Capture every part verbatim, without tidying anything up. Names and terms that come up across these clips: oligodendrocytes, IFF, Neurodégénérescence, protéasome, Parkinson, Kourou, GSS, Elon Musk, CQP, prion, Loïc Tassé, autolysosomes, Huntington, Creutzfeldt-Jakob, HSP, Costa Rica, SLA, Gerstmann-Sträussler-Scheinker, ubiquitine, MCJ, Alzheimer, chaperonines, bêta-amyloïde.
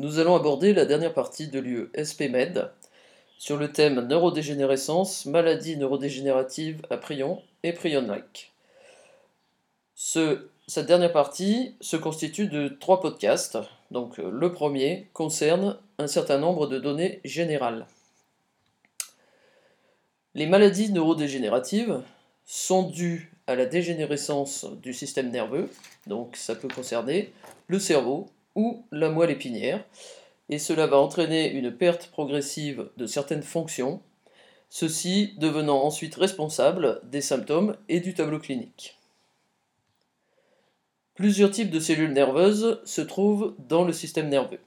nous allons aborder la dernière partie de l'U E S P Med sur le thème neurodégénérescence, maladies neurodégénératives à prions et prions-like. Ce, cette dernière partie se constitue de trois podcasts. Donc le premier concerne un certain nombre de données générales. Les maladies neurodégénératives sont dues à la dégénérescence du système nerveux, donc ça peut concerner le cerveau ou la moelle épinière, et cela va entraîner une perte progressive de certaines fonctions, ceci devenant ensuite responsable des symptômes et du tableau clinique. Plusieurs types de cellules nerveuses se trouvent dans le système nerveux.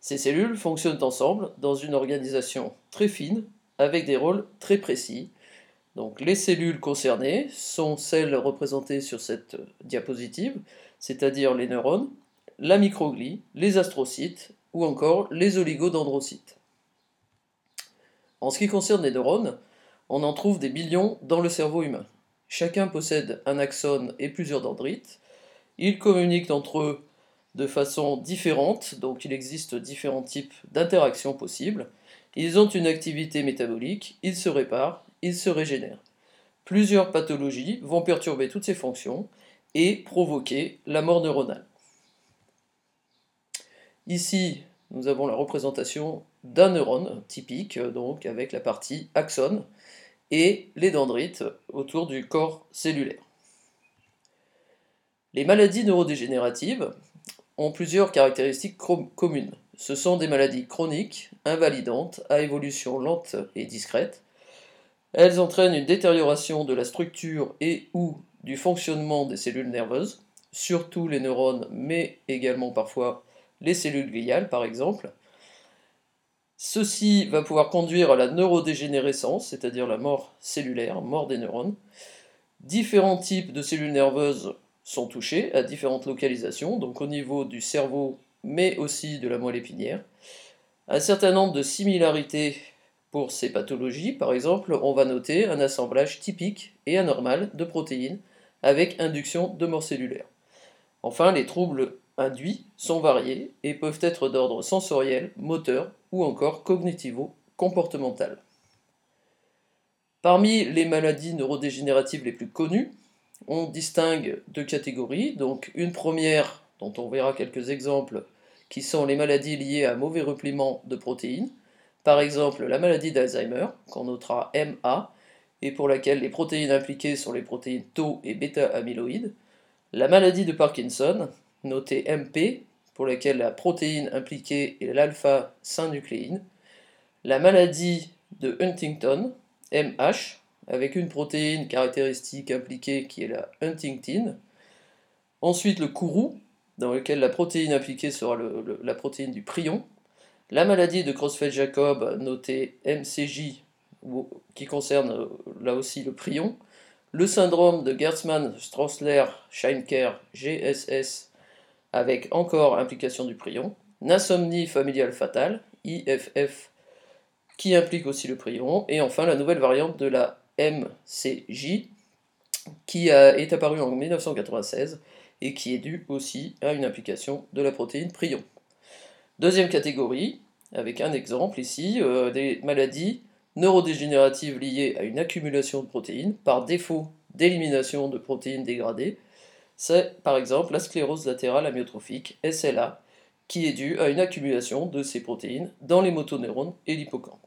Ces cellules fonctionnent ensemble dans une organisation très fine, avec des rôles très précis. Donc les cellules concernées sont celles représentées sur cette diapositive, c'est-à-dire les neurones, la microglie, les astrocytes ou encore les oligodendrocytes. En ce qui concerne les neurones, on en trouve des millions dans le cerveau humain. Chacun possède un axone et plusieurs dendrites. Ils communiquent entre eux de façon différente, donc il existe différents types d'interactions possibles. Ils ont une activité métabolique, ils se réparent, ils se régénèrent. Plusieurs pathologies vont perturber toutes ces fonctions et provoquer la mort neuronale. Ici, nous avons la représentation d'un neurone typique, donc avec la partie axone et les dendrites autour du corps cellulaire. Les maladies neurodégénératives ont plusieurs caractéristiques communes. Ce sont des maladies chroniques, invalidantes, à évolution lente et discrète. Elles entraînent une détérioration de la structure et ou du fonctionnement des cellules nerveuses, surtout les neurones, mais également parfois les cellules gliales par exemple. Ceci va pouvoir conduire à la neurodégénérescence, c'est-à-dire la mort cellulaire, mort des neurones. Différents types de cellules nerveuses sont touchés à différentes localisations, donc au niveau du cerveau, mais aussi de la moelle épinière. Un certain nombre de similarités pour ces pathologies, par exemple, on va noter un assemblage typique et anormal de protéines avec induction de mort cellulaire. Enfin, les troubles induits sont variés et peuvent être d'ordre sensoriel, moteur ou encore cognitivo-comportemental. Parmi les maladies neurodégénératives les plus connues, on distingue deux catégories, donc une première dont on verra quelques exemples qui sont les maladies liées à mauvais repliement de protéines, par exemple la maladie d'Alzheimer, qu'on notera M A, et pour laquelle les protéines impliquées sont les protéines tau et bêta-amyloïdes, la maladie de Parkinson, notée M P, pour laquelle la protéine impliquée est l'alpha-synucléine, la maladie de Huntington, M H, avec une protéine caractéristique impliquée qui est la Huntington. Ensuite le Kourou, dans lequel la protéine impliquée sera le, le, la protéine du prion. La maladie de Creutzfeldt-Jakob, notée M C J, où, qui concerne là aussi le prion. Le syndrome de Gerstmann-Sträussler-Scheinker, G S S, avec encore implication du prion. L'insomnie familiale fatale, I F F, qui implique aussi le prion. Et enfin la nouvelle variante de la M C J, qui a, est apparu en mille neuf cent quatre-vingt-seize et qui est due aussi à une implication de la protéine prion. Deuxième catégorie, avec un exemple ici, euh, des maladies neurodégénératives liées à une accumulation de protéines par défaut d'élimination de protéines dégradées. C'est par exemple la sclérose latérale amyotrophique, S L A, qui est due à une accumulation de ces protéines dans les motoneurones et l'hippocampe.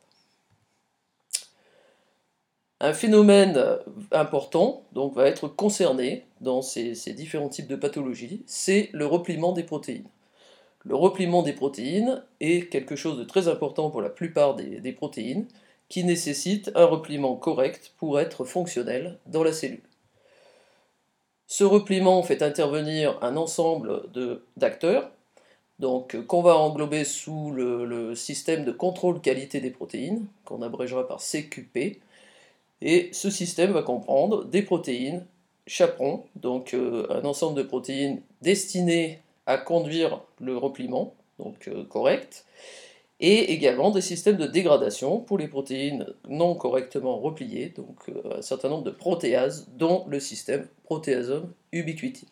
Un phénomène important donc, va être concerné dans ces, ces différents types de pathologies, c'est le repliement des protéines. Le repliement des protéines est quelque chose de très important pour la plupart des, des protéines qui nécessite un repliement correct pour être fonctionnel dans la cellule. Ce repliement fait intervenir un ensemble d'acteurs qu'on va englober sous le, le système de contrôle qualité des protéines, qu'on abrégera par C Q P, et ce système va comprendre des protéines chaperons, donc euh, un ensemble de protéines destinées à conduire le repliement, donc euh, correct, et également des systèmes de dégradation pour les protéines non correctement repliées, donc euh, un certain nombre de protéases, dont le système protéasome ubiquitin.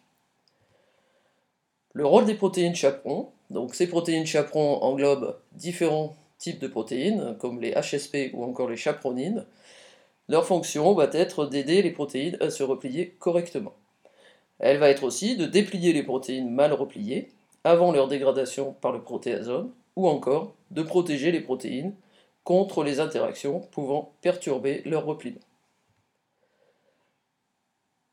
Le rôle des protéines chaperons Donc ces protéines chaperons englobent différents types de protéines, comme les H S P ou encore les chaperonines. Leur fonction va être d'aider les protéines à se replier correctement. Elle va être aussi de déplier les protéines mal repliées avant leur dégradation par le protéasome, ou encore de protéger les protéines contre les interactions pouvant perturber leur repliement.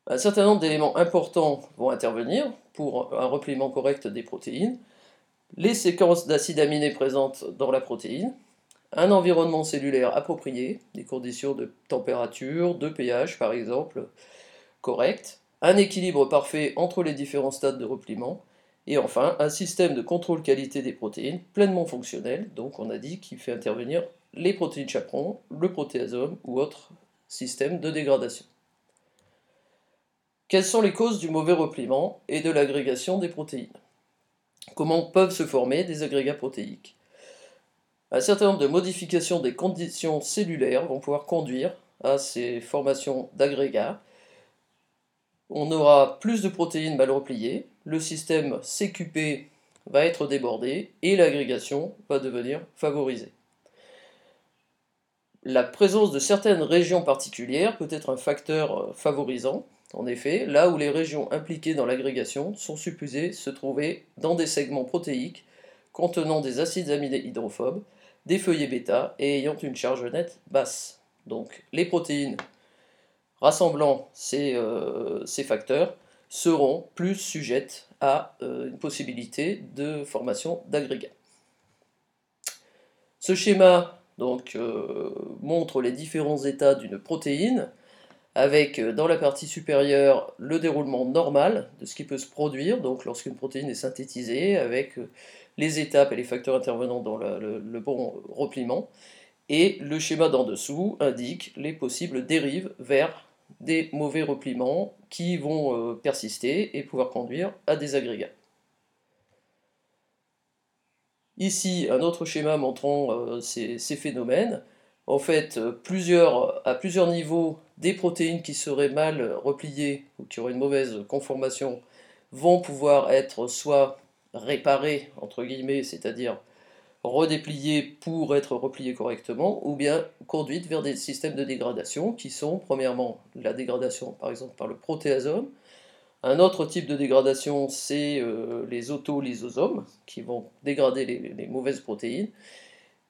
Un certain nombre d'éléments importants vont intervenir pour un repliement correct des protéines. Les séquences d'acides aminés présentes dans la protéine, un environnement cellulaire approprié, des conditions de température, de pH par exemple, correctes, un équilibre parfait entre les différents stades de repliement, et enfin un système de contrôle qualité des protéines pleinement fonctionnel, donc on a dit qu'il fait intervenir les protéines chaperons, le protéasome ou autre système de dégradation. Quelles sont les causes du mauvais repliement et de l'agrégation des protéines? Comment peuvent se former des agrégats protéiques? Un certain nombre de modifications des conditions cellulaires vont pouvoir conduire à ces formations d'agrégats. On aura plus de protéines mal repliées, le système C Q P va être débordé et l'agrégation va devenir favorisée. La présence de certaines régions particulières peut être un facteur favorisant. En effet, là où les régions impliquées dans l'agrégation sont supposées se trouver dans des segments protéiques contenant des acides aminés hydrophobes, des feuillets bêta et ayant une charge nette basse. Donc les protéines rassemblant ces, euh, ces facteurs seront plus sujettes à euh, une possibilité de formation d'agrégats. Ce schéma donc, euh, montre les différents états d'une protéine, avec dans la partie supérieure le déroulement normal de ce qui peut se produire, donc lorsqu'une protéine est synthétisée, avec les étapes et les facteurs intervenant dans le, le, le bon repliement, et le schéma d'en dessous indique les possibles dérives vers des mauvais repliements qui vont persister et pouvoir conduire à des agrégats. Ici, un autre schéma montrant ces, ces phénomènes. En fait, plusieurs, à plusieurs niveaux, des protéines qui seraient mal repliées ou qui auraient une mauvaise conformation vont pouvoir être soit réparées, entre guillemets, c'est-à-dire redépliées pour être repliées correctement, ou bien conduites vers des systèmes de dégradation qui sont, premièrement, la dégradation par exemple par le protéasome. Un autre type de dégradation, c'est euh, les autolysosomes qui vont dégrader les, les mauvaises protéines.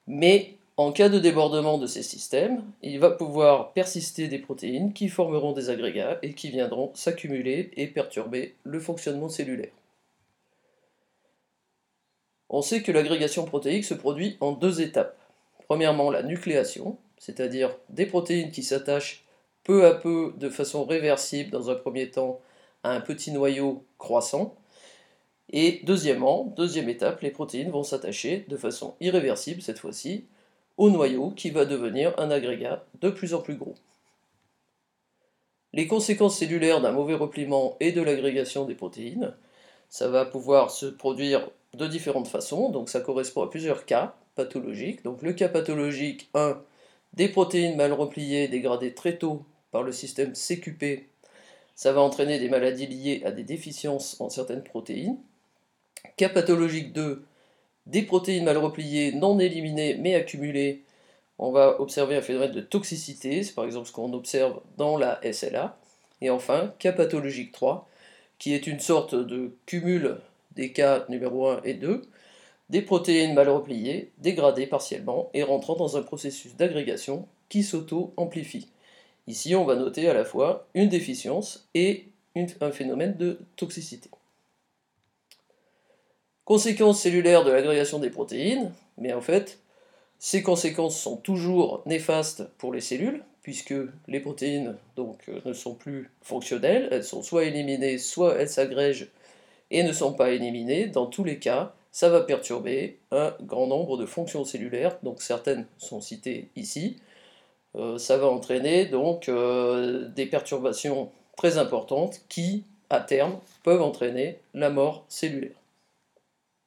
Mais en cas de débordement de ces systèmes, il va pouvoir persister des protéines qui formeront des agrégats et qui viendront s'accumuler et perturber le fonctionnement cellulaire. On sait que l'agrégation protéique se produit en deux étapes. Premièrement, la nucléation, c'est-à-dire des protéines qui s'attachent peu à peu de façon réversible dans un premier temps à un petit noyau croissant. Et deuxièmement, deuxième étape, les protéines vont s'attacher de façon irréversible cette fois-ci au noyau qui va devenir un agrégat de plus en plus gros. Les conséquences cellulaires d'un mauvais repliement et de l'agrégation des protéines, ça va pouvoir se produire de différentes façons, donc ça correspond à plusieurs cas pathologiques. Donc le cas pathologique un, des protéines mal repliées dégradées très tôt par le système C Q P, ça va entraîner des maladies liées à des déficiences en certaines protéines. Cas pathologique deux, des protéines mal repliées, non éliminées, mais accumulées, on va observer un phénomène de toxicité, c'est par exemple ce qu'on observe dans la S L A. Et enfin, cas pathologique trois, qui est une sorte de cumul des cas numéro un et deux, des protéines mal repliées, dégradées partiellement, et rentrant dans un processus d'agrégation qui s'auto-amplifie. Ici, on va noter à la fois une déficience et une, un phénomène de toxicité. Conséquences cellulaires de l'agrégation des protéines, mais en fait, ces conséquences sont toujours néfastes pour les cellules, puisque les protéines donc, ne sont plus fonctionnelles, elles sont soit éliminées, soit elles s'agrègent et ne sont pas éliminées. Dans tous les cas, ça va perturber un grand nombre de fonctions cellulaires, donc certaines sont citées ici. Euh, ça va entraîner donc euh, des perturbations très importantes qui, à terme, peuvent entraîner la mort cellulaire.